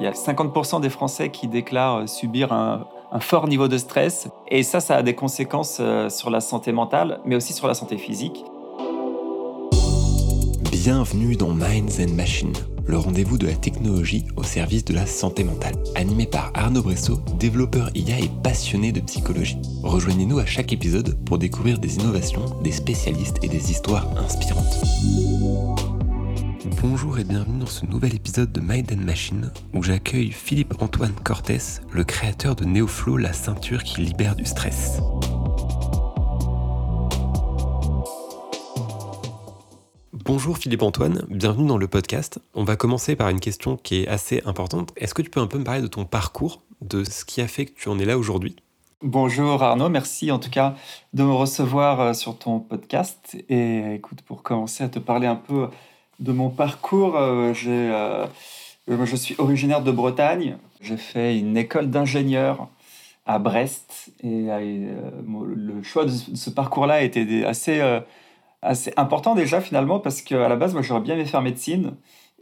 Il y a 50% des Français qui déclarent subir un fort niveau de stress. Et ça a des conséquences sur la santé mentale, mais aussi sur la santé physique. Bienvenue dans Minds & Machines, le rendez-vous de la technologie au service de la santé mentale. Animé par Arnaud Bresso, développeur IA et passionné de psychologie. Rejoignez-nous à chaque épisode pour découvrir des innovations, des spécialistes et des histoires inspirantes. Bonjour et bienvenue dans ce nouvel épisode de Minds & Machines où j'accueille Philippe-Antoine Cortès, le créateur de Neoflow, la ceinture qui libère du stress. Bonjour Philippe-Antoine, bienvenue dans le podcast. On va commencer par une question qui est assez importante. Est-ce que tu peux un peu me parler de ton parcours, de ce qui a fait que tu en es là aujourd'hui ? Bonjour Arnaud, merci en tout cas de me recevoir sur ton podcast. Et écoute, pour commencer à te parler un peu de mon parcours, je suis originaire de Bretagne. J'ai fait une école d'ingénieur à Brest et le choix de ce parcours-là était assez important déjà finalement parce qu'à la base, moi, j'aurais bien aimé faire médecine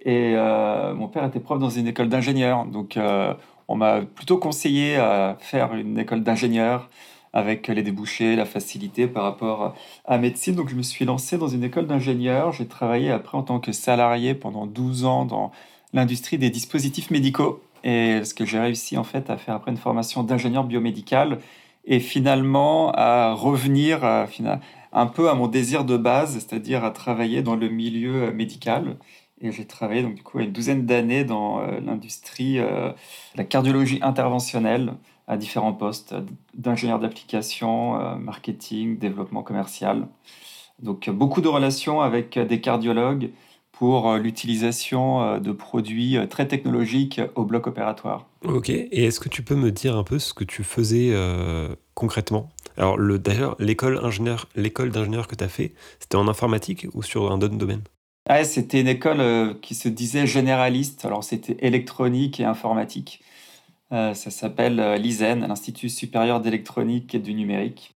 et mon père était prof dans une école d'ingénieur. Donc, on m'a plutôt conseillé à faire une école d'ingénieur avec les débouchés, la facilité par rapport à médecine. Donc, je me suis lancé dans une école d'ingénieur. J'ai travaillé après en tant que salarié pendant 12 ans dans l'industrie des dispositifs médicaux. Et ce que j'ai réussi en fait à faire après une formation d'ingénieur biomédical et finalement à revenir un peu à mon désir de base, c'est-à-dire à travailler dans le milieu médical. Et j'ai travaillé donc du coup une douzaine d'années dans l'industrie de la cardiologie interventionnelle à différents postes d'ingénieur d'application, marketing, développement commercial. Donc beaucoup de relations avec des cardiologues pour l'utilisation de produits très technologiques au bloc opératoire. Ok, et est-ce que tu peux me dire un peu ce que tu faisais concrètement ? Alors d'ailleurs, l'école d'ingénieur que tu as fait, c'était en informatique ou sur un autre domaine ? Ah, c'était une école qui se disait généraliste, alors c'était électronique et informatique. Ça s'appelle l'ISEN, l'Institut supérieur d'électronique et du numérique.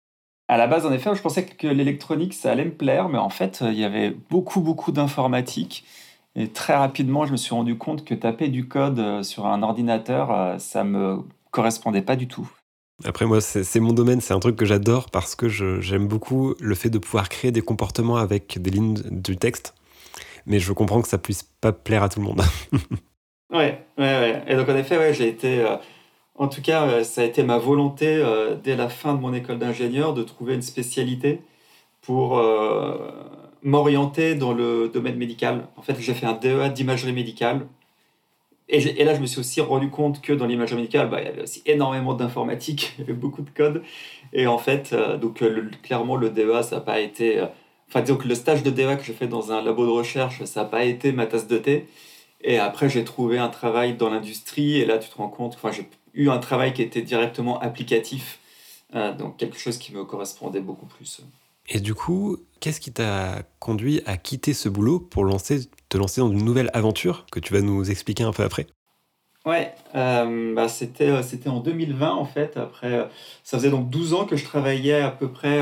À la base, en effet, je pensais que l'électronique, ça allait me plaire, mais en fait, il y avait beaucoup d'informatique. Et très rapidement, je me suis rendu compte que taper du code sur un ordinateur, ça ne me correspondait pas du tout. Après, moi, c'est mon domaine, c'est un truc que j'adore parce que j'aime beaucoup le fait de pouvoir créer des comportements avec des lignes du texte. Mais je comprends que ça ne puisse pas plaire à tout le monde. Ouais. Et donc, en effet, j'ai été... En tout cas, ça a été ma volonté, dès la fin de mon école d'ingénieur, de trouver une spécialité pour m'orienter dans le domaine médical. En fait, j'ai fait un DEA d'imagerie médicale. Et là, je me suis aussi rendu compte que dans l'imagerie médicale, il y avait aussi énormément d'informatique, il y avait beaucoup de code. Et en fait, clairement, le DEA, ça n'a pas été... donc le stage de DEA que j'ai fait dans un labo de recherche, ça n'a pas été ma tasse de thé. Et après, j'ai trouvé un travail dans l'industrie. Et là, tu te rends compte... j'ai eu un travail qui était directement applicatif, donc quelque chose qui me correspondait beaucoup plus. Et du coup, qu'est-ce qui t'a conduit à quitter ce boulot pour te lancer dans une nouvelle aventure que tu vas nous expliquer un peu après ? C'était en 2020 en fait. Après, ça faisait donc 12 ans que je travaillais à peu près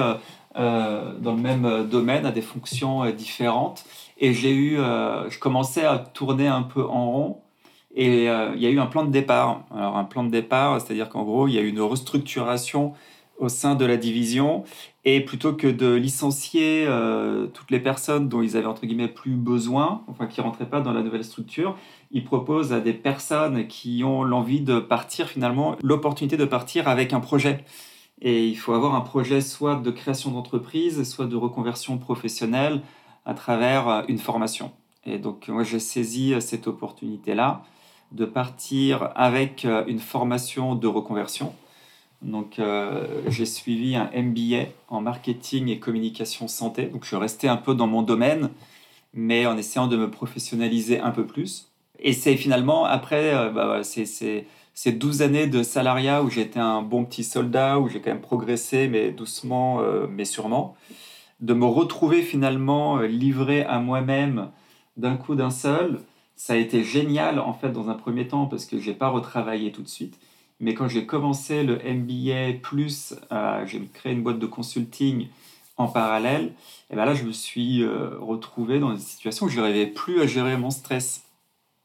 dans le même domaine, à des fonctions différentes. Et je commençais à tourner un peu en rond. Et il y a eu un plan de départ. Alors, un plan de départ, c'est-à-dire qu'en gros, il y a eu une restructuration au sein de la division. Et plutôt que de licencier toutes les personnes dont ils avaient, entre guillemets, plus besoin, enfin, qui ne rentraient pas dans la nouvelle structure, ils proposent à des personnes qui ont l'envie de partir, finalement, l'opportunité de partir avec un projet. Et il faut avoir un projet soit de création d'entreprise, soit de reconversion professionnelle à travers une formation. Et donc, moi, j'ai saisi cette opportunité-là de partir avec une formation de reconversion. Donc, j'ai suivi un MBA en marketing et communication santé. Donc, je restais un peu dans mon domaine, mais en essayant de me professionnaliser un peu plus. Et c'est finalement, après ces 12 années de salariat où j'étais un bon petit soldat, où j'ai quand même progressé, mais doucement, mais sûrement, de me retrouver finalement livré à moi-même d'un coup d'un seul. Ça a été génial, en fait, dans un premier temps, parce que je n'ai pas retravaillé tout de suite. Mais quand j'ai commencé le MBA+, j'ai créé une boîte de consulting en parallèle, et bien là, je me suis retrouvé dans une situation où je n'arrivais plus à gérer mon stress.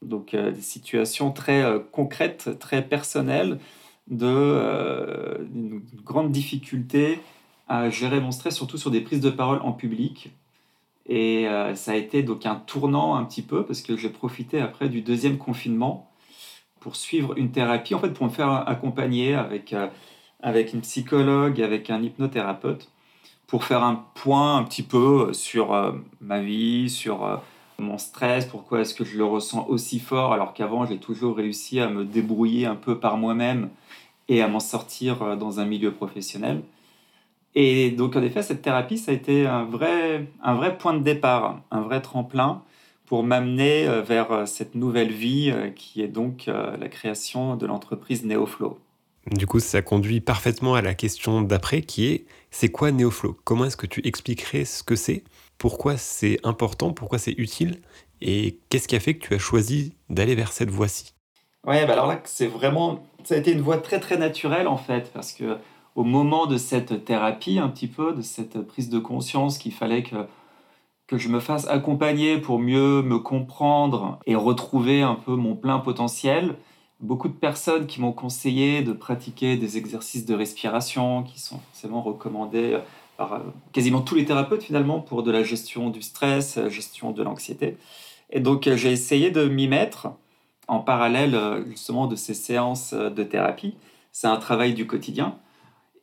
Donc des situations très concrètes, très personnelles, d'une grande difficulté à gérer mon stress, surtout sur des prises de parole en public. Et ça a été donc un tournant un petit peu, parce que j'ai profité après du deuxième confinement pour suivre une thérapie, en fait pour me faire accompagner avec une psychologue, avec un hypnothérapeute, pour faire un point un petit peu sur ma vie, sur mon stress, pourquoi est-ce que je le ressens aussi fort, alors qu'avant j'ai toujours réussi à me débrouiller un peu par moi-même et à m'en sortir dans un milieu professionnel. Et donc en effet, cette thérapie, ça a été un vrai point de départ, un vrai tremplin pour m'amener vers cette nouvelle vie qui est donc la création de l'entreprise Neoflow. Du coup, ça conduit parfaitement à la question d'après qui est, c'est quoi Neoflow ? Comment est-ce que tu expliquerais ce que c'est ? Pourquoi c'est important ? Pourquoi c'est utile ? Et qu'est-ce qui a fait que tu as choisi d'aller vers cette voie-ci ? Ouais, bah alors là, c'est vraiment, ça a été une voie très très naturelle en fait, parce que au moment de cette thérapie, un petit peu, de cette prise de conscience qu'il fallait que je me fasse accompagner pour mieux me comprendre et retrouver un peu mon plein potentiel, beaucoup de personnes qui m'ont conseillé de pratiquer des exercices de respiration qui sont forcément recommandés par quasiment tous les thérapeutes finalement pour de la gestion du stress, gestion de l'anxiété. Et donc j'ai essayé de m'y mettre en parallèle justement de ces séances de thérapie. C'est un travail du quotidien.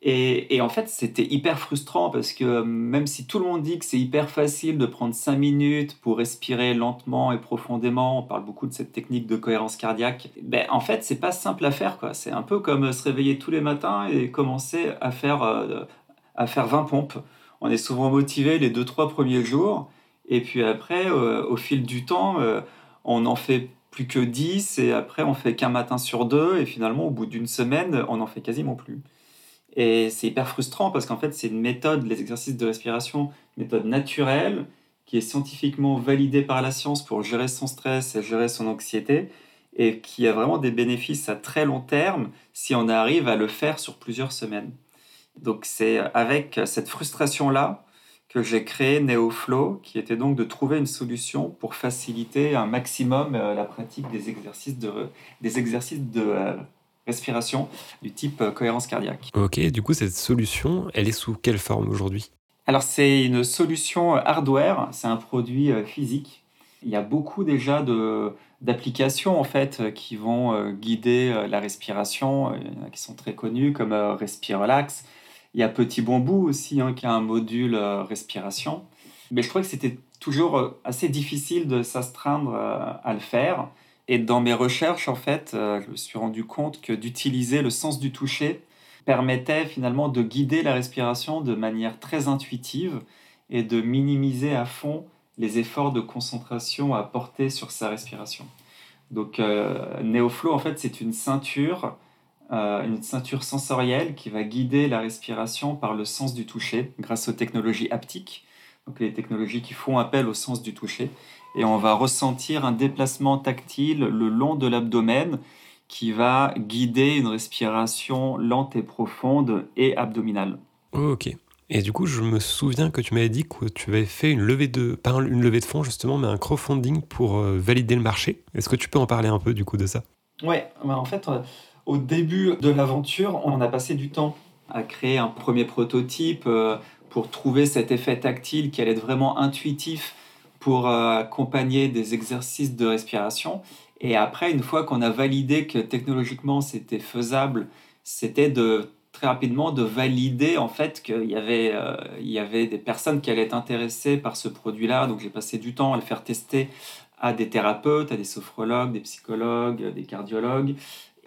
Et en fait, c'était hyper frustrant parce que même si tout le monde dit que c'est hyper facile de prendre 5 minutes pour respirer lentement et profondément, on parle beaucoup de cette technique de cohérence cardiaque, ben en fait, c'est pas simple à faire, quoi. C'est un peu comme se réveiller tous les matins et commencer à faire 20 pompes. On est souvent motivé les 2-3 premiers jours et puis après, au fil du temps, on en fait plus que 10 et après, on fait qu'un matin sur deux et finalement, au bout d'une semaine, on n'en fait quasiment plus. Et c'est hyper frustrant parce qu'en fait, c'est une méthode, les exercices de respiration, une méthode naturelle qui est scientifiquement validée par la science pour gérer son stress et gérer son anxiété et qui a vraiment des bénéfices à très long terme si on arrive à le faire sur plusieurs semaines. Donc, c'est avec cette frustration-là que j'ai créé Neoflow, qui était donc de trouver une solution pour faciliter un maximum la pratique des exercices de respiration du type cohérence cardiaque. Ok, du coup, cette solution, elle est sous quelle forme aujourd'hui ? Alors, c'est une solution hardware, c'est un produit physique. Il y a beaucoup déjà d'applications, en fait, qui vont guider la respiration, il y en a qui sont très connues, comme RespireLax. Il y a Petit Bambou aussi, hein, qui a un module respiration. Mais je trouvais que c'était toujours assez difficile de s'astreindre à le faire. Et dans mes recherches, en fait, je me suis rendu compte que d'utiliser le sens du toucher permettait finalement de guider la respiration de manière très intuitive et de minimiser à fond les efforts de concentration à porter sur sa respiration. Donc Neoflow, en fait, c'est une ceinture sensorielle qui va guider la respiration par le sens du toucher grâce aux technologies haptiques, donc les technologies qui font appel au sens du toucher. Et on va ressentir un déplacement tactile le long de l'abdomen qui va guider une respiration lente et profonde et abdominale. Ok. Et du coup, je me souviens que tu m'avais dit que tu avais fait une levée de fonds justement, mais un crowdfunding pour valider le marché. Est-ce que tu peux en parler un peu du coup de ça ? Ouais. En fait, au début de l'aventure, on a passé du temps à créer un premier prototype pour trouver cet effet tactile qui allait être vraiment intuitif pour accompagner des exercices de respiration. Et après, une fois qu'on a validé que technologiquement c'était faisable, c'était très rapidement de valider en fait qu'il y avait, des personnes qui allaient être intéressées par ce produit-là. Donc j'ai passé du temps à le faire tester à des thérapeutes, à des sophrologues, des psychologues, des cardiologues.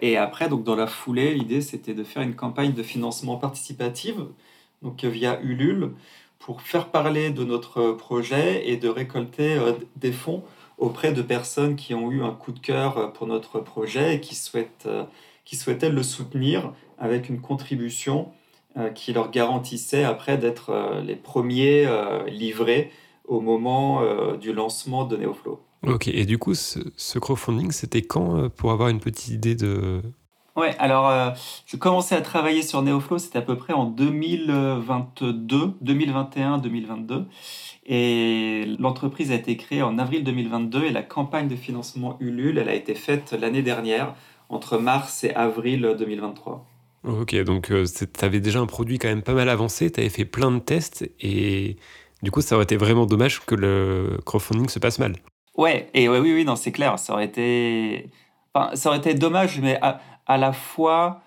Et après, donc, dans la foulée, l'idée c'était de faire une campagne de financement participatif, donc via Ulule, pour faire parler de notre projet et de récolter des fonds auprès de personnes qui ont eu un coup de cœur pour notre projet et qui souhaitaient le soutenir avec une contribution qui leur garantissait après d'être les premiers livrés au moment du lancement de Neoflow. Ok, et du coup, ce crowdfunding, c'était quand pour avoir une petite idée de... Ouais, alors je commençais à travailler sur Neoflow, c'était à peu près en 2022, 2021, 2022. Et l'entreprise a été créée en avril 2022 et la campagne de financement Ulule, elle a été faite l'année dernière, entre mars et avril 2023. Ok, donc tu avais déjà un produit quand même pas mal avancé, tu avais fait plein de tests et du coup ça aurait été vraiment dommage que le crowdfunding se passe mal. Oui, non, c'est clair, ça aurait été dommage, mais à la fois,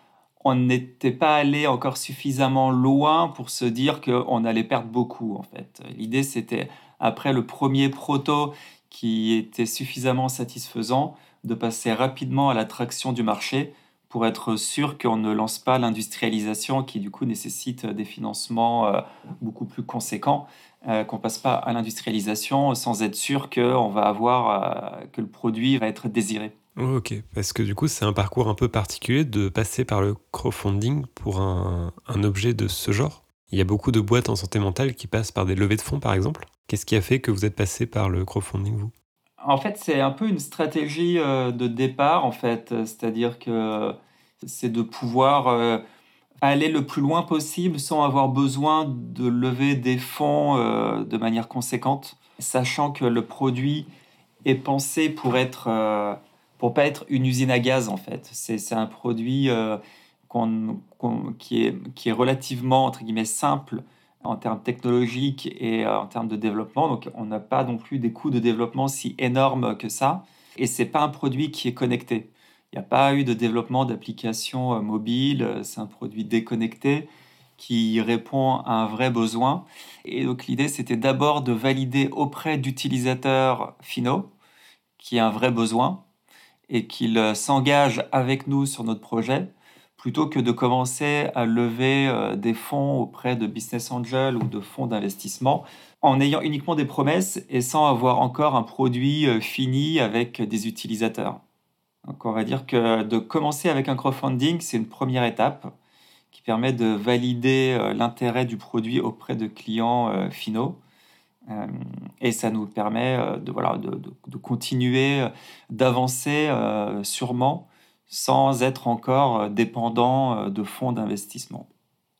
on n'était pas allé encore suffisamment loin pour se dire qu'on allait perdre beaucoup, en fait. L'idée, c'était, après le premier proto qui était suffisamment satisfaisant, de passer rapidement à la traction du marché pour être sûr qu'on ne lance pas l'industrialisation qui, du coup, nécessite des financements beaucoup plus conséquents, qu'on ne passe pas à l'industrialisation sans être sûr que le produit va être désiré. Ok, parce que du coup, c'est un parcours un peu particulier de passer par le crowdfunding pour un objet de ce genre. Il y a beaucoup de boîtes en santé mentale qui passent par des levées de fonds, par exemple. Qu'est-ce qui a fait que vous êtes passé par le crowdfunding, vous ? En fait, c'est un peu une stratégie de départ, en fait. C'est-à-dire que c'est de pouvoir aller le plus loin possible sans avoir besoin de lever des fonds de manière conséquente, sachant que le produit est pensé pour pas être une usine à gaz, en fait. C'est un produit qui est relativement, entre guillemets, simple en termes technologiques et en termes de développement. Donc, on n'a pas non plus des coûts de développement si énormes que ça. Et ce n'est pas un produit qui est connecté. Il n'y a pas eu de développement d'applications mobiles. C'est un produit déconnecté qui répond à un vrai besoin. Et donc, l'idée, c'était d'abord de valider auprès d'utilisateurs finaux qui a un vrai besoin et qu'ils s'engagent avec nous sur notre projet, plutôt que de commencer à lever des fonds auprès de business angels ou de fonds d'investissement, en ayant uniquement des promesses et sans avoir encore un produit fini avec des utilisateurs. Donc on va dire que de commencer avec un crowdfunding, c'est une première étape qui permet de valider l'intérêt du produit auprès de clients finaux. Et ça nous permet de continuer d'avancer sûrement sans être encore dépendant de fonds d'investissement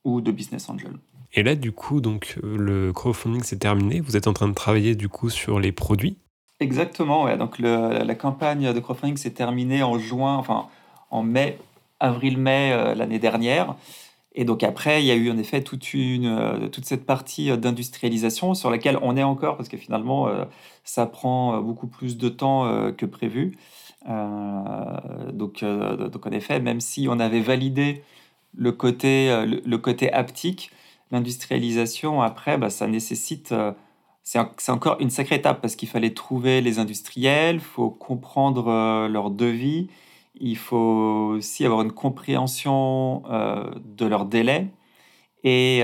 ou de business angel. Et là, du coup, donc, le crowdfunding s'est terminé. Vous êtes en train de travailler du coup sur les produits ? Exactement. Ouais. Donc, la campagne de crowdfunding s'est terminée en avril-mai l'année dernière. Et donc après, il y a eu en effet toute cette partie d'industrialisation sur laquelle on est encore, parce que finalement, ça prend beaucoup plus de temps que prévu. Donc en effet, même si on avait validé le côté haptique, l'industrialisation après, ça nécessite... C'est encore une sacrée étape, parce qu'il fallait trouver les industriels, il faut comprendre leur devis, il faut aussi avoir une compréhension de leurs délais. Et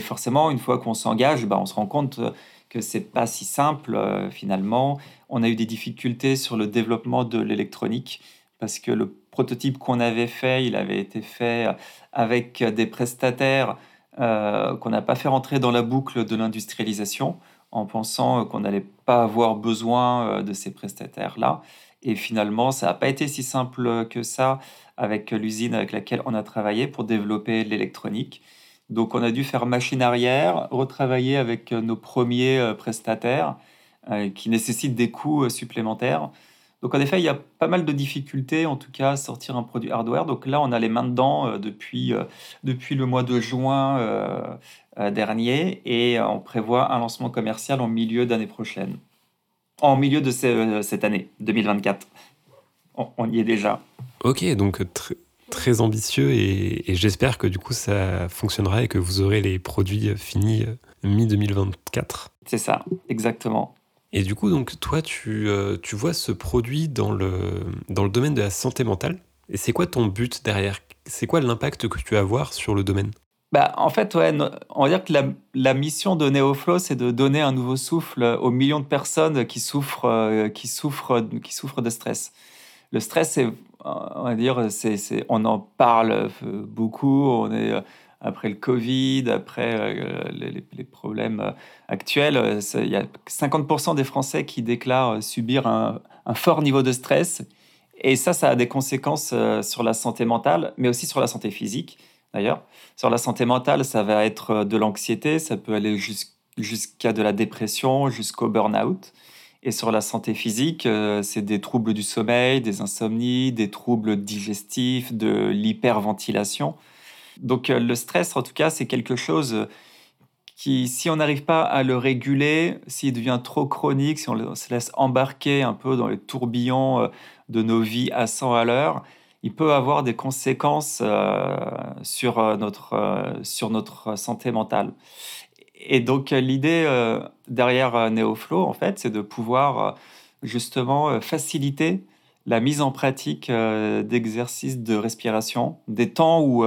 forcément, une fois qu'on s'engage, on se rend compte que ce n'est pas si simple, finalement. On a eu des difficultés sur le développement de l'électronique, parce que le prototype qu'on avait fait, il avait été fait avec des prestataires qu'on n'a pas fait rentrer dans la boucle de l'industrialisation, en pensant qu'on n'allait pas avoir besoin de ces prestataires-là. Et finalement, ça n'a pas été si simple que ça avec l'usine avec laquelle on a travaillé pour développer l'électronique. Donc, on a dû faire machine arrière, retravailler avec nos premiers prestataires qui nécessitent des coûts supplémentaires. Donc, en effet, il y a pas mal de difficultés, en tout cas, à sortir un produit hardware. Donc là, on a les mains dedans depuis le mois de juin dernier et on prévoit un lancement commercial en milieu d'année prochaine. En milieu de cette année, 2024. On y est déjà. Ok, donc très ambitieux et j'espère que du coup ça fonctionnera et que vous aurez les produits finis mi-2024. C'est ça, exactement. Et du coup, donc, toi, tu vois ce produit dans le domaine de la santé mentale. Et c'est quoi ton but derrière ? C'est quoi l'impact que tu vas avoir sur le domaine ? En fait, ouais, on va dire que la mission de Neoflow, c'est de donner un nouveau souffle aux millions de personnes qui souffrent de stress. Le stress, on en parle beaucoup. On est après le Covid, après les problèmes actuels. Il y a 50% des Français qui déclarent subir un fort niveau de stress. Et ça a des conséquences sur la santé mentale, mais aussi sur la santé physique, d'ailleurs. Sur la santé mentale, ça va être de l'anxiété, ça peut aller jusqu'à de la dépression, jusqu'au burn-out. Et sur la santé physique, c'est des troubles du sommeil, des insomnies, des troubles digestifs, de l'hyperventilation. Donc le stress, en tout cas, c'est quelque chose qui, si on n'arrive pas à le réguler, s'il devient trop chronique, si on se laisse embarquer un peu dans les tourbillons de nos vies à 100 à l'heure, il peut avoir des conséquences sur notre santé mentale. Et donc l'idée derrière Neoflow, en fait, c'est de pouvoir justement faciliter la mise en pratique d'exercices de respiration, des temps où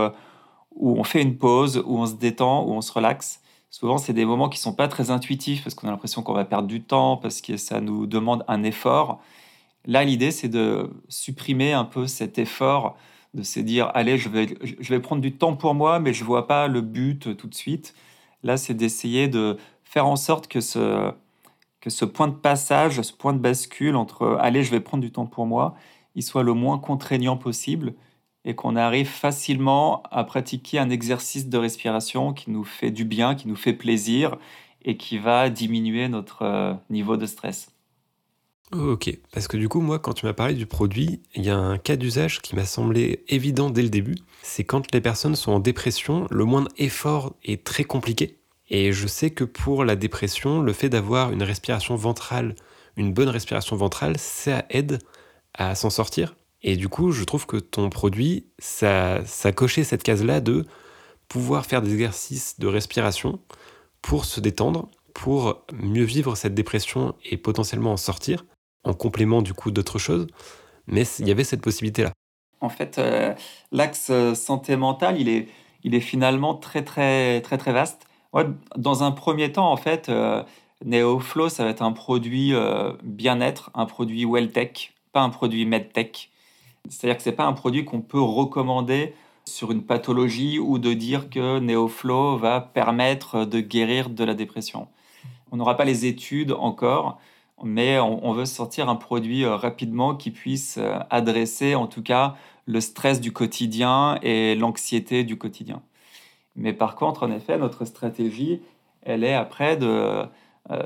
on fait une pause, où on se détend, où on se relaxe. Souvent, c'est des moments qui ne sont pas très intuitifs parce qu'on a l'impression qu'on va perdre du temps, parce que ça nous demande un effort. Là, l'idée, c'est de supprimer un peu cet effort, de se dire « Allez, je vais prendre du temps pour moi, mais je ne vois pas le but tout de suite ». Là, c'est d'essayer de faire en sorte que ce point de passage, ce point de bascule entre « Allez, je vais prendre du temps pour moi », il soit le moins contraignant possible et qu'on arrive facilement à pratiquer un exercice de respiration qui nous fait du bien, qui nous fait plaisir et qui va diminuer notre niveau de stress. Ok, parce que du coup, moi, quand tu m'as parlé du produit, il y a un cas d'usage qui m'a semblé évident dès le début. C'est quand les personnes sont en dépression, le moindre effort est très compliqué. Et je sais que pour la dépression, le fait d'avoir une respiration ventrale, une bonne respiration ventrale, ça aide à s'en sortir. Et du coup, je trouve que ton produit, ça cochait cette case-là de pouvoir faire des exercices de respiration pour se détendre, pour mieux vivre cette dépression et potentiellement en sortir, en complément du coup d'autres choses, mais il y avait cette possibilité-là. En fait, l'axe santé mentale, il est finalement très, très, très, très vaste. Ouais, dans un premier temps, en fait, Neoflow, ça va être un produit bien-être, un produit well-tech, pas un produit med-tech. C'est-à-dire que ce n'est pas un produit qu'on peut recommander sur une pathologie ou de dire que Neoflow va permettre de guérir de la dépression. On n'aura pas les études encore, mais on veut sortir un produit rapidement qui puisse adresser en tout cas le stress du quotidien et l'anxiété du quotidien. Mais par contre, en effet, notre stratégie, elle est après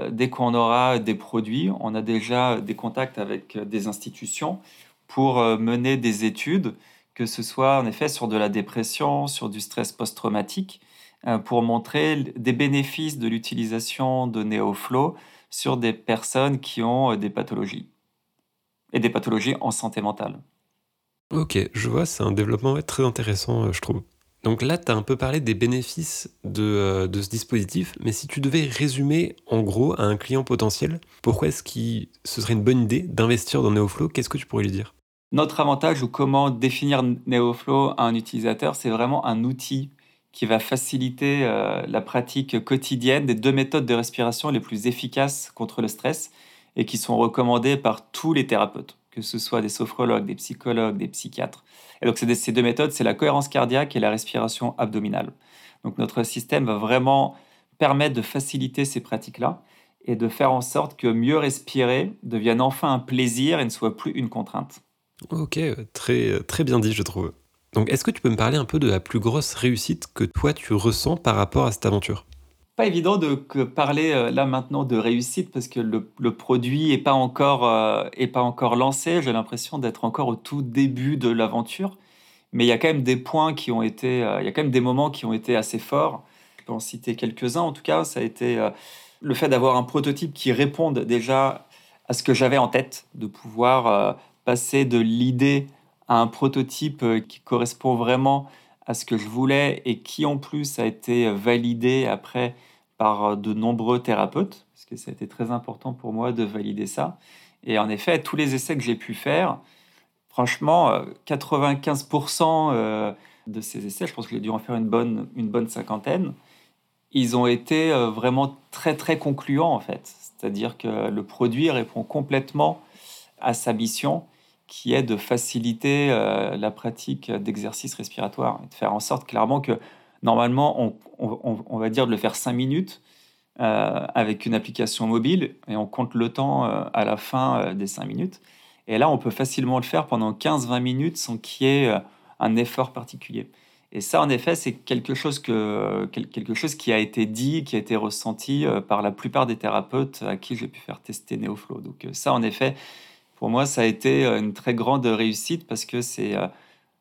dès qu'on aura des produits, on a déjà des contacts avec des institutions pour mener des études, que ce soit en effet sur de la dépression, sur du stress post-traumatique, pour montrer des bénéfices de l'utilisation de Neoflow sur des personnes qui ont des pathologies, et des pathologies en santé mentale. Ok, je vois, c'est un développement très intéressant, je trouve. Donc là, tu as un peu parlé des bénéfices de ce dispositif, mais si tu devais résumer en gros à un client potentiel, pourquoi est-ce que ce serait une bonne idée d'investir dans Neoflow, qu'est-ce que tu pourrais lui dire ? Notre avantage ou comment définir Neoflow à un utilisateur, c'est vraiment un outil qui va faciliter la pratique quotidienne des deux méthodes de respiration les plus efficaces contre le stress et qui sont recommandées par tous les thérapeutes, que ce soit des sophrologues, des psychologues, des psychiatres. Et donc, ces deux méthodes, c'est la cohérence cardiaque et la respiration abdominale. Donc, notre système va vraiment permettre de faciliter ces pratiques-là et de faire en sorte que mieux respirer devienne enfin un plaisir et ne soit plus une contrainte. Ok, très, très bien dit, je trouve. Donc, est-ce que tu peux me parler un peu de la plus grosse réussite que toi, tu ressens par rapport à cette aventure ? Pas évident de parler là maintenant de réussite parce que le produit n'est pas encore lancé. J'ai l'impression d'être encore au tout début de l'aventure. Mais il y a quand même des points qui ont été... il y a quand même des moments qui ont été assez forts. Je peux en citer quelques-uns. En tout cas, ça a été le fait d'avoir un prototype qui réponde déjà à ce que j'avais en tête, de pouvoir passer de l'idée à un prototype qui correspond vraiment à ce que je voulais et qui, en plus, a été validé après par de nombreux thérapeutes, parce que ça a été très important pour moi de valider ça. Et en effet, tous les essais que j'ai pu faire, franchement, 95% de ces essais, je pense que j'ai dû en faire une bonne cinquantaine, ils ont été vraiment très, très concluants, en fait. C'est-à-dire que le produit répond complètement à sa mission, qui est de faciliter la pratique d'exercices respiratoires et de faire en sorte clairement que, normalement, on va dire de le faire 5 minutes avec une application mobile et on compte le temps à la fin des 5 minutes. Et là, on peut facilement le faire pendant 15-20 minutes sans qu'il y ait un effort particulier. Et ça, en effet, c'est quelque chose qui a été dit, qui a été ressenti par la plupart des thérapeutes à qui j'ai pu faire tester Neoflow. Donc ça, en effet, pour moi, ça a été une très grande réussite parce que c'est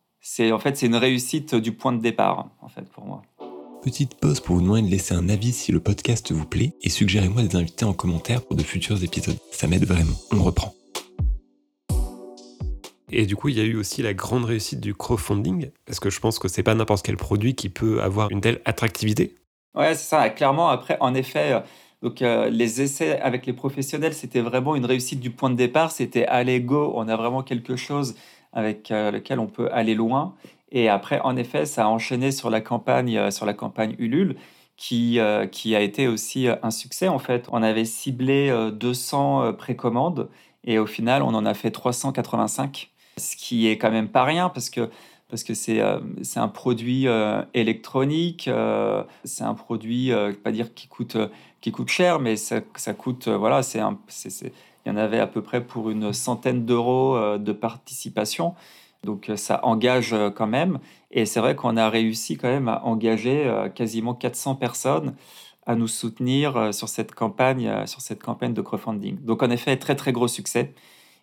une réussite du point de départ, en fait, pour moi. Petite pause pour vous demander de laisser un avis si le podcast vous plaît et suggérez-moi des invités en commentaire pour de futurs épisodes. Ça m'aide vraiment. On reprend. Et du coup, il y a eu aussi la grande réussite du crowdfunding, parce que je pense que c'est pas n'importe quel produit qui peut avoir une telle attractivité. Ouais, c'est ça. Clairement, après, en effet, les essais avec les professionnels, c'était vraiment une réussite du point de départ. C'était allez, go, on a vraiment quelque chose avec lequel on peut aller loin. Et après, en effet, ça a enchaîné sur la campagne Ulule, qui a été aussi un succès, en fait. On avait ciblé 200 précommandes et au final, on en a fait 385, ce qui est quand même pas rien parce que c'est un produit électronique, c'est un produit, je vais pas dire qui coûte cher, mais ça coûte, voilà, il y en avait à peu près pour une centaine d'euros de participation. Donc, ça engage quand même. Et c'est vrai qu'on a réussi quand même à engager quasiment 400 personnes à nous soutenir sur cette campagne de crowdfunding. Donc, en effet, très, très gros succès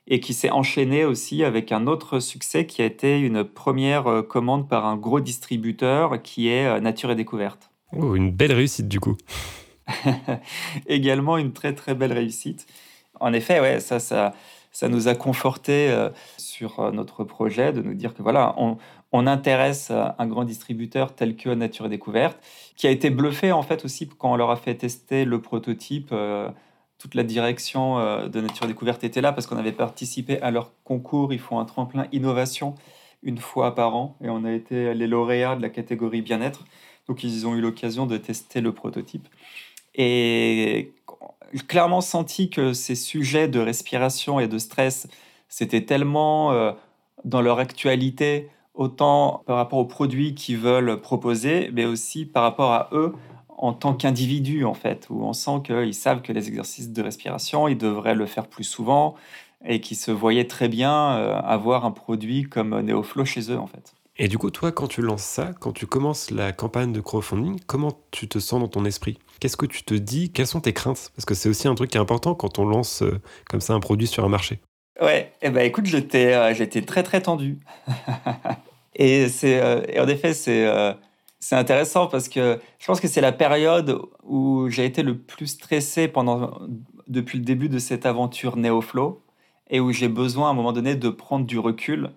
et qui s'est enchaîné aussi avec un autre succès qui a été une première commande par un gros distributeur qui est Nature et Découverte. Oh, une belle réussite, du coup. Également, une très, très belle réussite. En effet, ouais, ça nous a confortés sur notre projet, de nous dire que voilà, on intéresse un grand distributeur tel que Nature et Découverte, qui a été bluffé en fait aussi quand on leur a fait tester le prototype. Toute la direction de Nature et Découverte était là parce qu'on avait participé à leur concours. Ils font un tremplin innovation une fois par an et on a été les lauréats de la catégorie bien-être. Donc ils ont eu l'occasion de tester le prototype. Et clairement senti que ces sujets de respiration et de stress, c'était tellement dans leur actualité, autant par rapport aux produits qu'ils veulent proposer, mais aussi par rapport à eux en tant qu'individus, en fait, où on sent qu'ils savent que les exercices de respiration, ils devraient le faire plus souvent et qu'ils se voyaient très bien avoir un produit comme Neoflow chez eux, en fait. Et du coup, toi, quand tu lances ça, quand tu commences la campagne de crowdfunding, comment tu te sens dans ton esprit ? Qu'est-ce que tu te dis ? Quelles sont tes craintes ? Parce que c'est aussi un truc qui est important quand on lance comme ça un produit sur un marché. Ouais, eh ben, écoute, j'étais très, très tendu. Et en effet, c'est intéressant parce que je pense que c'est la période où j'ai été le plus stressé depuis le début de cette aventure Neoflow et où j'ai besoin, à un moment donné, de prendre du recul.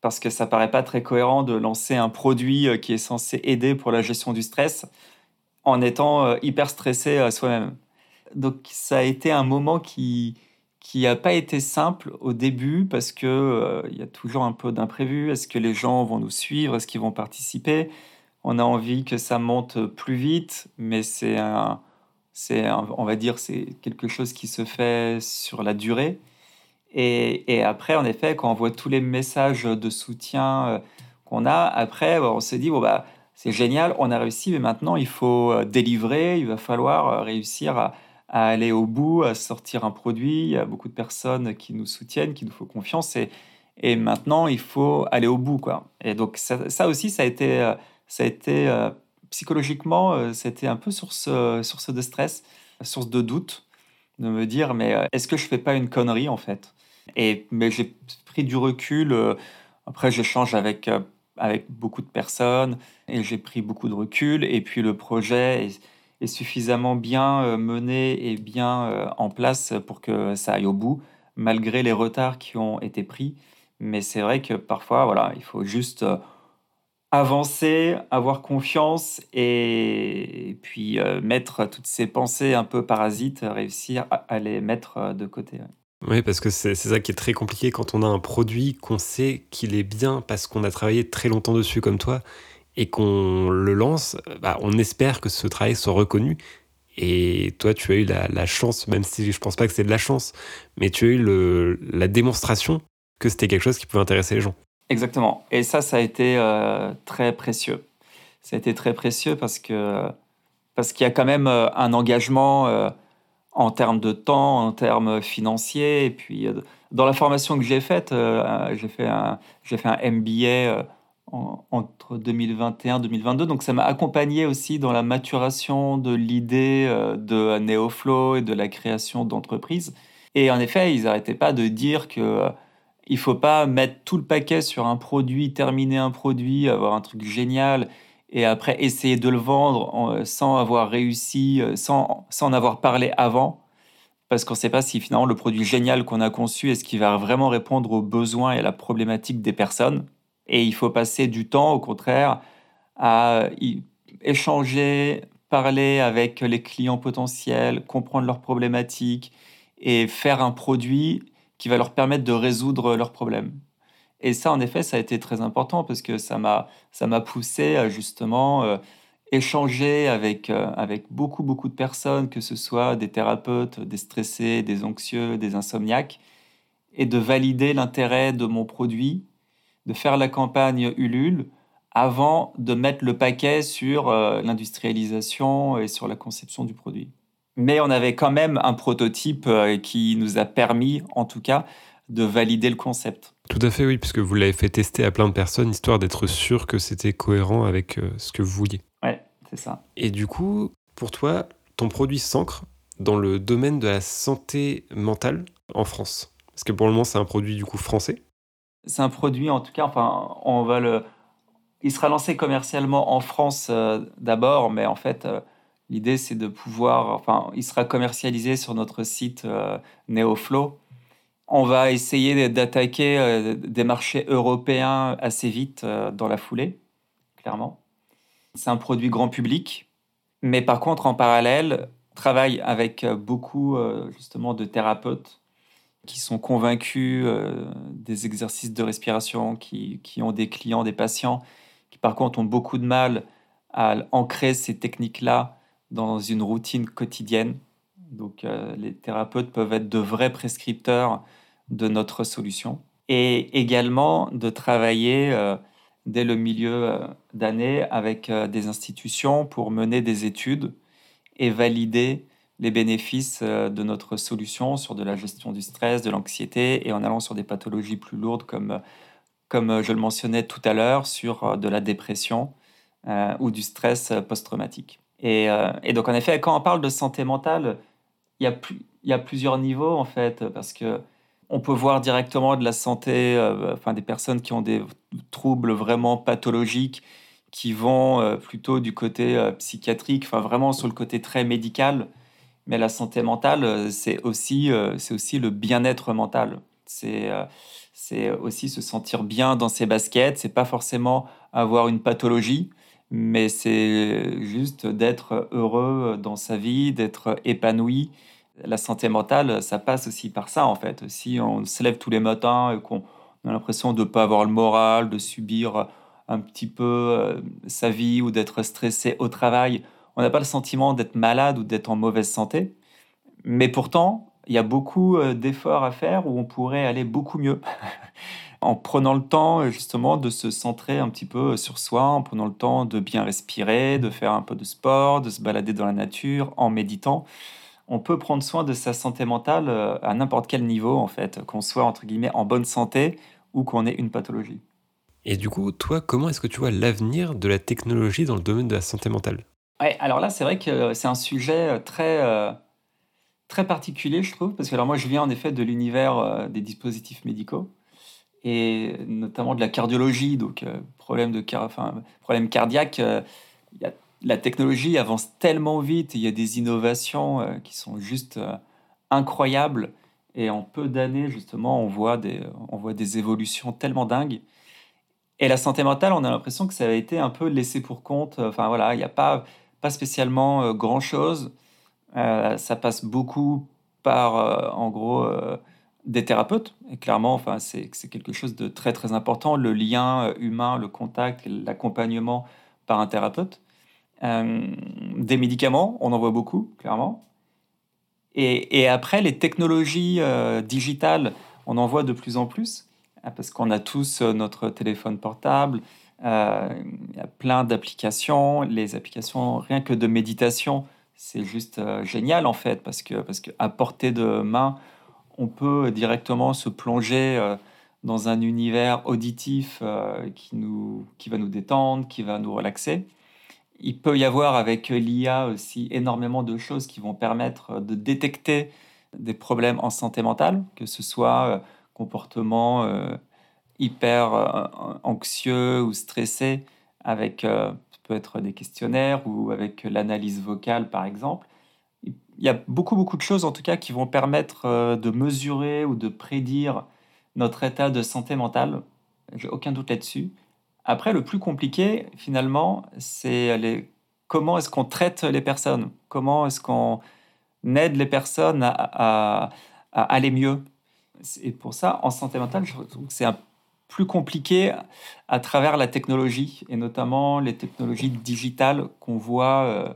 Parce que ça ne paraît pas très cohérent de lancer un produit qui est censé aider pour la gestion du stress en étant hyper stressé soi-même. Donc, ça a été un moment qui n'a pas été simple au début parce qu'il y a toujours un peu d'imprévu. Est-ce que les gens vont nous suivre ? Est-ce qu'ils vont participer ? On a envie que ça monte plus vite, mais on va dire, c'est quelque chose qui se fait sur la durée. Et après, en effet, quand on voit tous les messages de soutien qu'on a, après, on se dit, bon, bah, c'est génial, on a réussi, mais maintenant, il faut délivrer, il va falloir réussir à aller au bout, à sortir un produit. Il y a beaucoup de personnes qui nous soutiennent, qui nous font confiance, et maintenant, il faut aller au bout, quoi. Et donc, ça aussi, ça a été psychologiquement, c'était un peu source de stress, source de doute, de me dire, mais est-ce que je ne fais pas une connerie, en fait ? Mais j'ai pris du recul. Après, j'échange avec beaucoup de personnes et j'ai pris beaucoup de recul. Et puis, le projet est suffisamment bien mené et bien en place pour que ça aille au bout, malgré les retards qui ont été pris. Mais c'est vrai que parfois, voilà, il faut juste avancer, avoir confiance et puis mettre toutes ces pensées un peu parasites, réussir à les mettre de côté. Ouais. Oui, parce que c'est ça qui est très compliqué quand on a un produit qu'on sait qu'il est bien parce qu'on a travaillé très longtemps dessus comme toi et qu'on le lance, bah, on espère que ce travail soit reconnu. Et toi, tu as eu la chance, même si je pense pas que c'est de la chance, mais tu as eu la démonstration que c'était quelque chose qui pouvait intéresser les gens. Exactement. Et ça a été très précieux. Ça a été très précieux parce qu'il y a quand même un engagement en termes de temps, en termes financiers, et puis Dans la formation que j'ai fait un MBA entre 2021 et 2022. Donc, ça m'a accompagné aussi dans la maturation de l'idée de Neoflow et de la création d'entreprises. Et en effet, ils n'arrêtaient pas de dire qu'il ne faut pas mettre tout le paquet sur un produit, terminer un produit, avoir un truc génial et après essayer de le vendre sans avoir réussi, sans en avoir parlé avant. Parce qu'on ne sait pas si finalement le produit génial qu'on a conçu, est-ce qu'il va vraiment répondre aux besoins et à la problématique des personnes. Et il faut passer du temps, au contraire, à échanger, parler avec les clients potentiels, comprendre leurs problématiques et faire un produit qui va leur permettre de résoudre leurs problèmes. Et ça, en effet, ça a été très important parce que ça m'a poussé à justement échanger avec beaucoup, beaucoup de personnes, que ce soit des thérapeutes, des stressés, des anxieux, des insomniaques, et de valider l'intérêt de mon produit, de faire la campagne Ulule avant de mettre le paquet sur l'industrialisation et sur la conception du produit. Mais on avait quand même un prototype qui nous a permis, en tout cas, de valider le concept. Tout à fait, oui, puisque vous l'avez fait tester à plein de personnes, histoire d'être sûr que c'était cohérent avec ce que vous vouliez. Ouais, c'est ça. Et du coup, pour toi, ton produit s'ancre dans le domaine de la santé mentale en France. Parce que pour le moment, c'est un produit du coup français. C'est un produit, en tout cas, enfin, il sera lancé commercialement en France d'abord, mais en fait, l'idée, c'est de pouvoir... Enfin, il sera commercialisé sur notre site Neoflow. On va essayer d'attaquer des marchés européens assez vite dans la foulée, clairement. C'est un produit grand public, mais par contre, en parallèle, on travaille avec beaucoup, justement, de thérapeutes qui sont convaincus des exercices de respiration, qui ont des clients, des patients, qui par contre ont beaucoup de mal à ancrer ces techniques-là dans une routine quotidienne. Donc les thérapeutes peuvent être de vrais prescripteurs de notre solution. Et également de travailler dès le milieu d'année avec des institutions pour mener des études et valider les bénéfices de notre solution sur de la gestion du stress, de l'anxiété, et en allant sur des pathologies plus lourdes, comme je le mentionnais tout à l'heure, sur de la dépression ou du stress post-traumatique. Et donc, en effet, quand on parle de santé mentale, il y a plusieurs niveaux, en fait, parce qu'on peut voir directement de la santé, des personnes qui ont des troubles vraiment pathologiques, qui vont plutôt du côté psychiatrique, vraiment sur le côté très médical. Mais la santé mentale, c'est aussi le bien-être mental. C'est aussi se sentir bien dans ses baskets. C'est pas forcément avoir une pathologie, mais c'est juste d'être heureux dans sa vie, d'être épanoui. La santé mentale, ça passe aussi par ça, en fait. Si on se lève tous les matins et qu'on a l'impression de ne pas avoir le moral, de subir un petit peu sa vie ou d'être stressé au travail, on n'a pas le sentiment d'être malade ou d'être en mauvaise santé. Mais pourtant, il y a beaucoup d'efforts à faire où on pourrait aller beaucoup mieux en prenant le temps justement de se centrer un petit peu sur soi, en prenant le temps de bien respirer, de faire un peu de sport, de se balader dans la nature, en méditant. On peut prendre soin de sa santé mentale à n'importe quel niveau, en fait, qu'on soit entre guillemets en bonne santé ou qu'on ait une pathologie. Et du coup, toi, comment est-ce que tu vois l'avenir de la technologie dans le domaine de la santé mentale ? Ouais, alors là, c'est vrai que c'est un sujet très, très particulier, je trouve, parce que alors moi, je viens en effet de l'univers des dispositifs médicaux et notamment de la cardiologie, donc problème cardiaque. La technologie avance tellement vite, il y a des innovations qui sont juste incroyables et en peu d'années, justement, on voit des évolutions tellement dingues. Et la santé mentale, on a l'impression que ça a été un peu laissé pour compte. Enfin voilà, il n'y a pas spécialement grand-chose. Ça passe beaucoup par, en gros, des thérapeutes. Et clairement, enfin, c'est quelque chose de très, très important. Le lien humain, le contact, l'accompagnement par un thérapeute. Des médicaments, on en voit beaucoup, clairement. Et après, les technologies digitales, on en voit de plus en plus. Parce qu'on a tous notre téléphone portable, il y a plein d'applications, les applications rien que de méditation, c'est juste génial en fait, parce qu'à portée de main, on peut directement se plonger dans un univers auditif qui va nous détendre, qui va nous relaxer. Il peut y avoir avec l'IA aussi énormément de choses qui vont permettre de détecter des problèmes en santé mentale, que ce soit comportement hyper anxieux ou stressé, avec peut-être des questionnaires ou avec l'analyse vocale par exemple. Il y a beaucoup de choses en tout cas qui vont permettre de mesurer ou de prédire notre état de santé mentale. J'ai aucun doute là-dessus. Après, le plus compliqué, finalement, c'est comment est-ce qu'on traite les personnes ? Comment est-ce qu'on aide les personnes à aller mieux ? Et pour ça, en santé mentale, je trouve que c'est plus compliqué à travers la technologie, et notamment les technologies digitales qu'on voit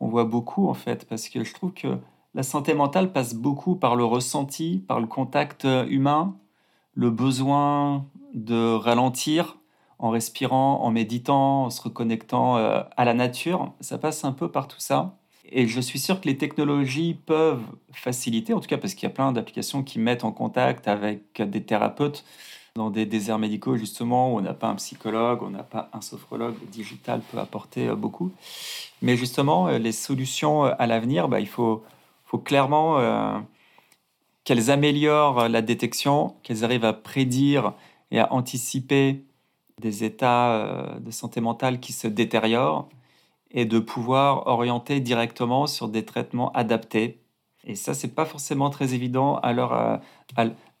beaucoup, en fait, parce que je trouve que la santé mentale passe beaucoup par le ressenti, par le contact humain, le besoin de ralentir, en respirant, en méditant, en se reconnectant à la nature. Ça passe un peu par tout ça. Et je suis sûr que les technologies peuvent faciliter, en tout cas parce qu'il y a plein d'applications qui mettent en contact avec des thérapeutes dans des déserts médicaux, justement, où on n'a pas un psychologue, on n'a pas un sophrologue. Le digital peut apporter beaucoup. Mais justement, les solutions à l'avenir, il faut clairement qu'elles améliorent la détection, qu'elles arrivent à prédire et à anticiper des états de santé mentale qui se détériorent et de pouvoir orienter directement sur des traitements adaptés. Et ça, c'est pas forcément très évident à l'heure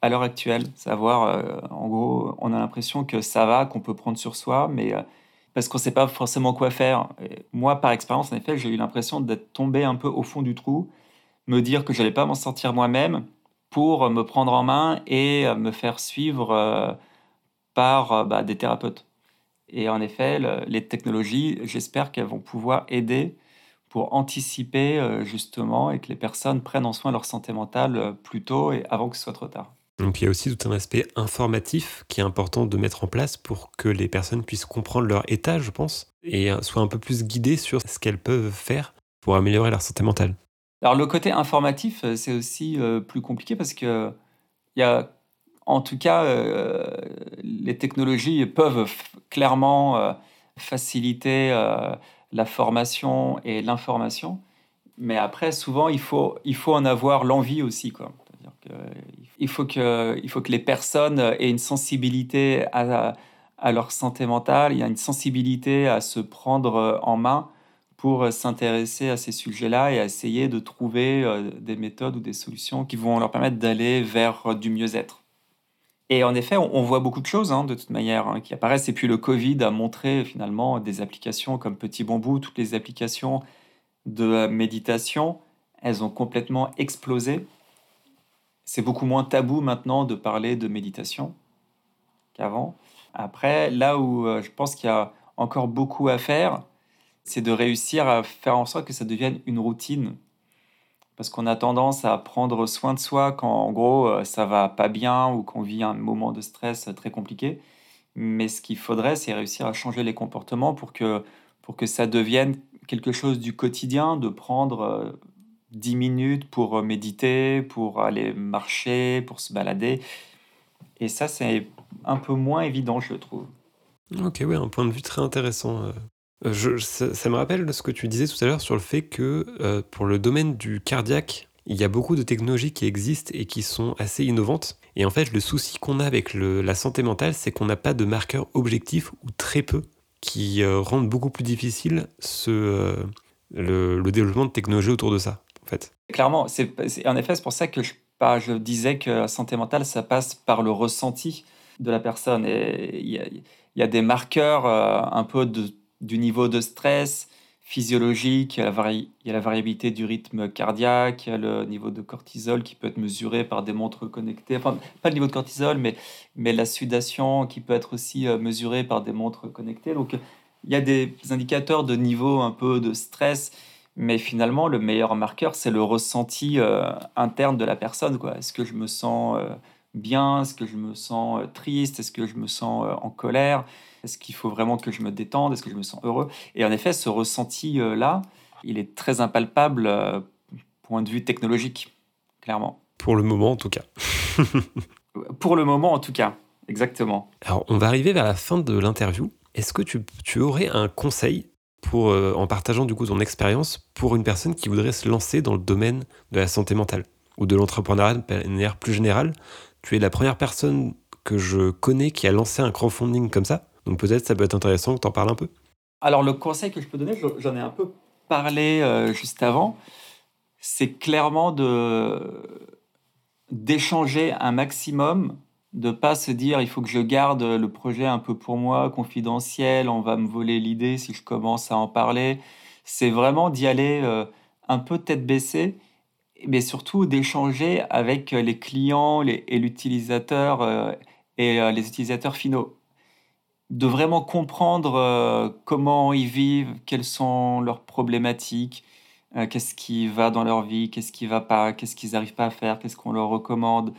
actuelle. Savoir, en gros, on a l'impression que ça va, qu'on peut prendre sur soi, mais parce qu'on sait pas forcément quoi faire. Et moi, par expérience, en effet, j'ai eu l'impression d'être tombé un peu au fond du trou, me dire que j'allais pas m'en sortir moi-même pour me prendre en main et me faire suivre par des thérapeutes. Et en effet, les technologies, j'espère qu'elles vont pouvoir aider pour anticiper justement et que les personnes prennent en soin leur santé mentale plus tôt et avant que ce soit trop tard. Donc il y a aussi tout un aspect informatif qui est important de mettre en place pour que les personnes puissent comprendre leur état, je pense, et soient un peu plus guidées sur ce qu'elles peuvent faire pour améliorer leur santé mentale. Alors le côté informatif, c'est aussi plus compliqué parce qu'il y a en tout cas, les technologies peuvent clairement faciliter la formation et l'information. Mais après, souvent, il faut en avoir l'envie aussi, quoi. C'est-à-dire qu'il faut que les personnes aient une sensibilité à leur santé mentale, il y a une sensibilité à se prendre en main pour s'intéresser à ces sujets-là et essayer de trouver des méthodes ou des solutions qui vont leur permettre d'aller vers du mieux-être. Et en effet, on voit beaucoup de choses, de toute manière, qui apparaissent. Et puis le Covid a montré finalement des applications comme Petit Bambou, toutes les applications de méditation, elles ont complètement explosé. C'est beaucoup moins tabou maintenant de parler de méditation qu'avant. Après, là où je pense qu'il y a encore beaucoup à faire, c'est de réussir à faire en sorte que ça devienne une routine. Parce qu'on a tendance à prendre soin de soi quand, en gros, ça va pas bien ou qu'on vit un moment de stress très compliqué. Mais ce qu'il faudrait, c'est réussir à changer les comportements pour que ça devienne quelque chose du quotidien, de prendre 10 minutes pour méditer, pour aller marcher, pour se balader. Et ça, c'est un peu moins évident, je trouve. Ok, oui, un point de vue très intéressant. Ça me rappelle ce que tu disais tout à l'heure sur le fait que pour le domaine du cardiaque, il y a beaucoup de technologies qui existent et qui sont assez innovantes. Et en fait, le souci qu'on a avec la santé mentale, c'est qu'on n'a pas de marqueurs objectifs ou très peu qui rendent beaucoup plus difficile le développement de technologies autour de ça, en fait. Clairement, en effet, c'est pour ça que je disais que la santé mentale, ça passe par le ressenti de la personne. Et il y a des marqueurs un peu du niveau de stress physiologique, il y a la variabilité du rythme cardiaque, il y a le niveau de cortisol qui peut être mesuré par des montres connectées, enfin pas le niveau de cortisol, mais la sudation qui peut être aussi mesurée par des montres connectées. Donc il y a des indicateurs de niveau un peu de stress, mais finalement le meilleur marqueur c'est le ressenti interne de la personne, quoi. Est-ce que je me sens bien? Est-ce que je me sens triste? Est-ce que je me sens en colère? Est-ce qu'il faut vraiment que je me détende? Est-ce que je me sens heureux? Et en effet, ce ressenti-là, il est très impalpable point de vue technologique, clairement. Pour le moment, en tout cas. Pour le moment, en tout cas. Exactement. Alors, on va arriver vers la fin de l'interview. Est-ce que tu aurais un conseil pour, en partageant du coup ton expérience pour une personne qui voudrait se lancer dans le domaine de la santé mentale ou de l'entrepreneuriat de manière plus générale? Tu es la première personne que je connais qui a lancé un crowdfunding comme ça. Donc peut-être ça peut être intéressant que tu en parles un peu. Alors le conseil que je peux donner, j'en ai un peu parlé juste avant, c'est clairement d'échanger un maximum, de ne pas se dire il faut que je garde le projet un peu pour moi, confidentiel, on va me voler l'idée si je commence à en parler. C'est vraiment d'y aller un peu tête baissée, mais surtout d'échanger avec les clients et l'utilisateur et les utilisateurs finaux. De vraiment comprendre comment ils vivent, quelles sont leurs problématiques, qu'est-ce qui va dans leur vie, qu'est-ce qui ne va pas, qu'est-ce qu'ils n'arrivent pas à faire, qu'est-ce qu'on leur recommande.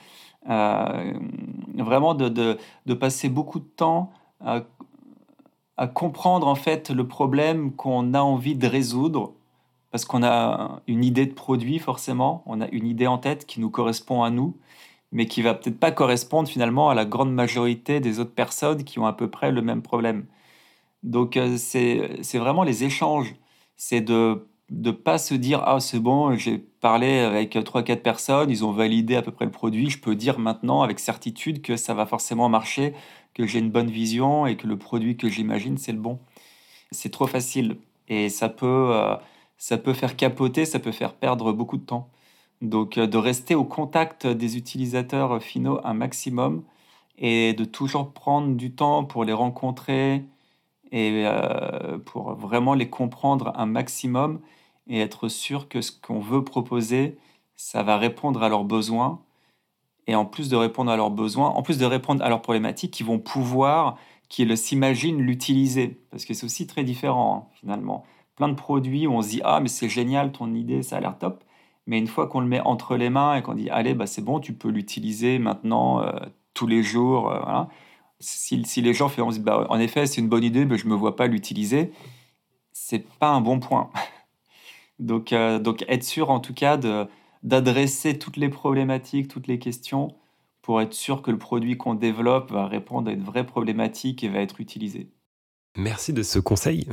Vraiment de passer beaucoup de temps à comprendre en fait le problème qu'on a envie de résoudre, parce qu'on a une idée de produit forcément, on a une idée en tête qui nous correspond à nous, mais qui va peut-être pas correspondre finalement à la grande majorité des autres personnes qui ont à peu près le même problème. Donc c'est vraiment les échanges, c'est de pas se dire « Ah, c'est bon, j'ai parlé avec 3-4 personnes, ils ont validé à peu près le produit, je peux dire maintenant avec certitude que ça va forcément marcher, que j'ai une bonne vision et que le produit que j'imagine, c'est le bon. » C'est trop facile et ça peut faire capoter, ça peut faire perdre beaucoup de temps. Donc, de rester au contact des utilisateurs finaux un maximum et de toujours prendre du temps pour les rencontrer et pour vraiment les comprendre un maximum et être sûr que ce qu'on veut proposer, ça va répondre à leurs besoins. Et en plus de répondre à leurs besoins, en plus de répondre à leurs problématiques, ils vont pouvoir qu'ils s'imaginent l'utiliser. Parce que c'est aussi très différent, hein, finalement. Plein de produits où on se dit « Ah, mais c'est génial ton idée, ça a l'air top ». Mais une fois qu'on le met entre les mains et qu'on dit « Allez, bah, c'est bon, tu peux l'utiliser maintenant tous les jours », voilà. Si les gens font bah, « En effet, c'est une bonne idée, mais je ne me vois pas l'utiliser », c'est pas un bon point. Donc, être sûr en tout cas d'adresser toutes les problématiques, toutes les questions, pour être sûr que le produit qu'on développe va répondre à une vraie problématique et va être utilisé. Merci de ce conseil.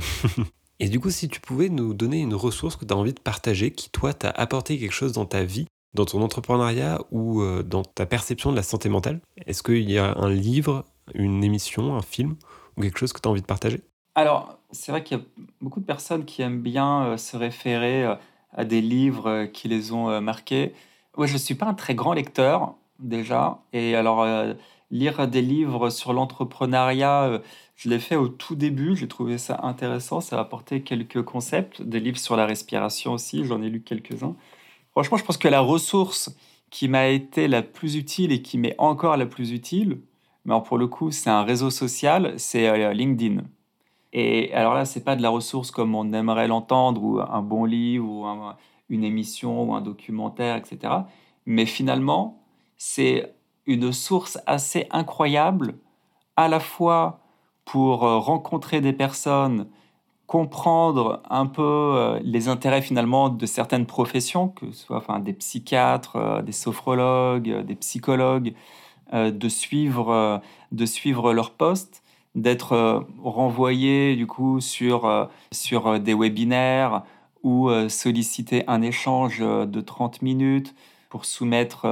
Et du coup, si tu pouvais nous donner une ressource que tu as envie de partager, qui toi t'a apporté quelque chose dans ta vie, dans ton entrepreneuriat ou dans ta perception de la santé mentale, est-ce qu'il y a un livre, une émission, un film ou quelque chose que tu as envie de partager? Alors, c'est vrai qu'il y a beaucoup de personnes qui aiment bien se référer à des livres qui les ont marqués. Moi, je ne suis pas un très grand lecteur, déjà. Et alors, lire des livres sur l'entrepreneuriat, je l'ai fait au tout début. J'ai trouvé ça intéressant. Ça a apporté quelques concepts. Des livres sur la respiration aussi, j'en ai lu quelques-uns. Franchement, je pense que la ressource qui m'a été la plus utile et qui m'est encore la plus utile, mais alors pour le coup, c'est un réseau social, c'est LinkedIn. Et alors là, ce n'est pas de la ressource comme on aimerait l'entendre, ou un bon livre, ou une émission, ou un documentaire, etc. Mais finalement, c'est une source assez incroyable, à la fois pour rencontrer des personnes, comprendre un peu les intérêts finalement de certaines professions, que ce soit enfin, des psychiatres, des sophrologues, des psychologues, de suivre leur poste, d'être renvoyé du coup sur des webinaires ou solliciter un échange de 30 minutes pour soumettre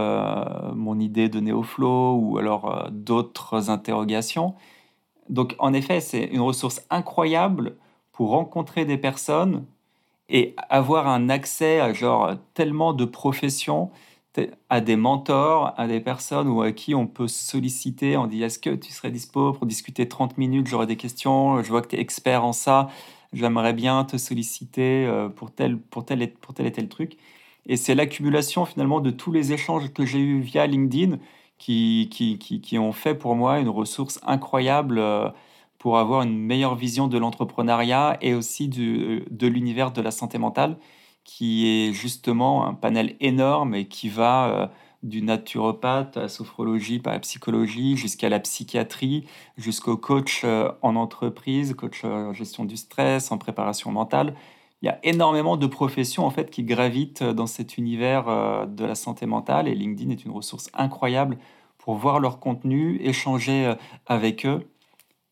mon idée de Neoflow ou alors d'autres interrogations. Donc en effet, c'est une ressource incroyable pour rencontrer des personnes et avoir un accès à genre tellement de professions, à des mentors, à des personnes ou à qui on peut solliciter, on dit « Est-ce que tu serais dispo pour discuter 30 minutes, j'aurais des questions, je vois que tu es expert en ça, j'aimerais bien te solliciter pour tel et tel truc ». Et c'est l'accumulation finalement de tous les échanges que j'ai eus via LinkedIn qui ont fait pour moi une ressource incroyable pour avoir une meilleure vision de l'entrepreneuriat et aussi de l'univers de la santé mentale, qui est justement un panel énorme et qui va du naturopathe à la sophrologie, par la psychologie, jusqu'à la psychiatrie, jusqu'au coach en entreprise, coach en gestion du stress, en préparation mentale. Il y a énormément de professions en fait, qui gravitent dans cet univers de la santé mentale et LinkedIn est une ressource incroyable pour voir leur contenu, échanger avec eux.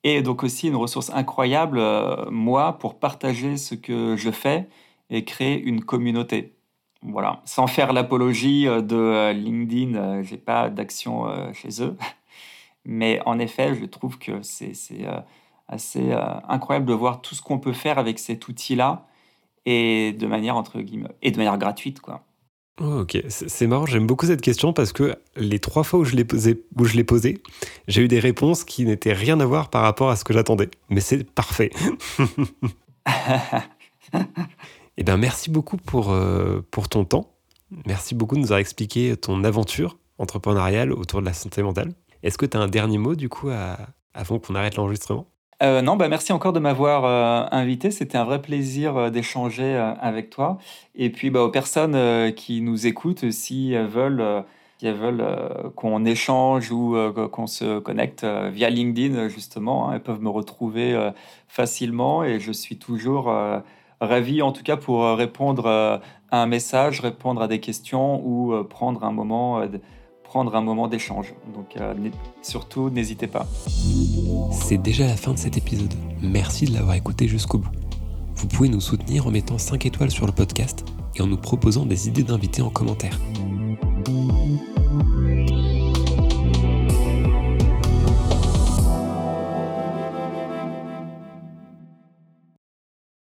Et donc aussi une ressource incroyable, moi, pour partager ce que je fais et créer une communauté. Voilà, sans faire l'apologie de LinkedIn, je n'ai pas d'action chez eux. Mais en effet, je trouve que c'est assez incroyable de voir tout ce qu'on peut faire avec cet outil-là et de manière, entre guillemets, et de manière gratuite, quoi. Oh, ok, c'est marrant, j'aime beaucoup cette question parce que les trois fois où je l'ai posée, j'ai eu des réponses qui n'étaient rien à voir par rapport à ce que j'attendais. Mais c'est parfait. Eh bien, merci beaucoup pour ton temps. Merci beaucoup de nous avoir expliqué ton aventure entrepreneuriale autour de la santé mentale. Est-ce que tu as un dernier mot, du coup, avant qu'on arrête l'enregistrement ? Non, bah merci encore de m'avoir invité. C'était un vrai plaisir d'échanger avec toi. Et puis, aux personnes qui nous écoutent, si elles veulent, qu'on échange ou qu'on se connecte via LinkedIn, justement, elles peuvent me retrouver facilement. Et je suis toujours ravi, en tout cas, pour répondre à un message, répondre à des questions ou prendre un moment d'échange. Donc surtout, n'hésitez pas. C'est déjà la fin de cet épisode. Merci de l'avoir écouté jusqu'au bout. Vous pouvez nous soutenir en mettant 5 étoiles sur le podcast et en nous proposant des idées d'invités en commentaire.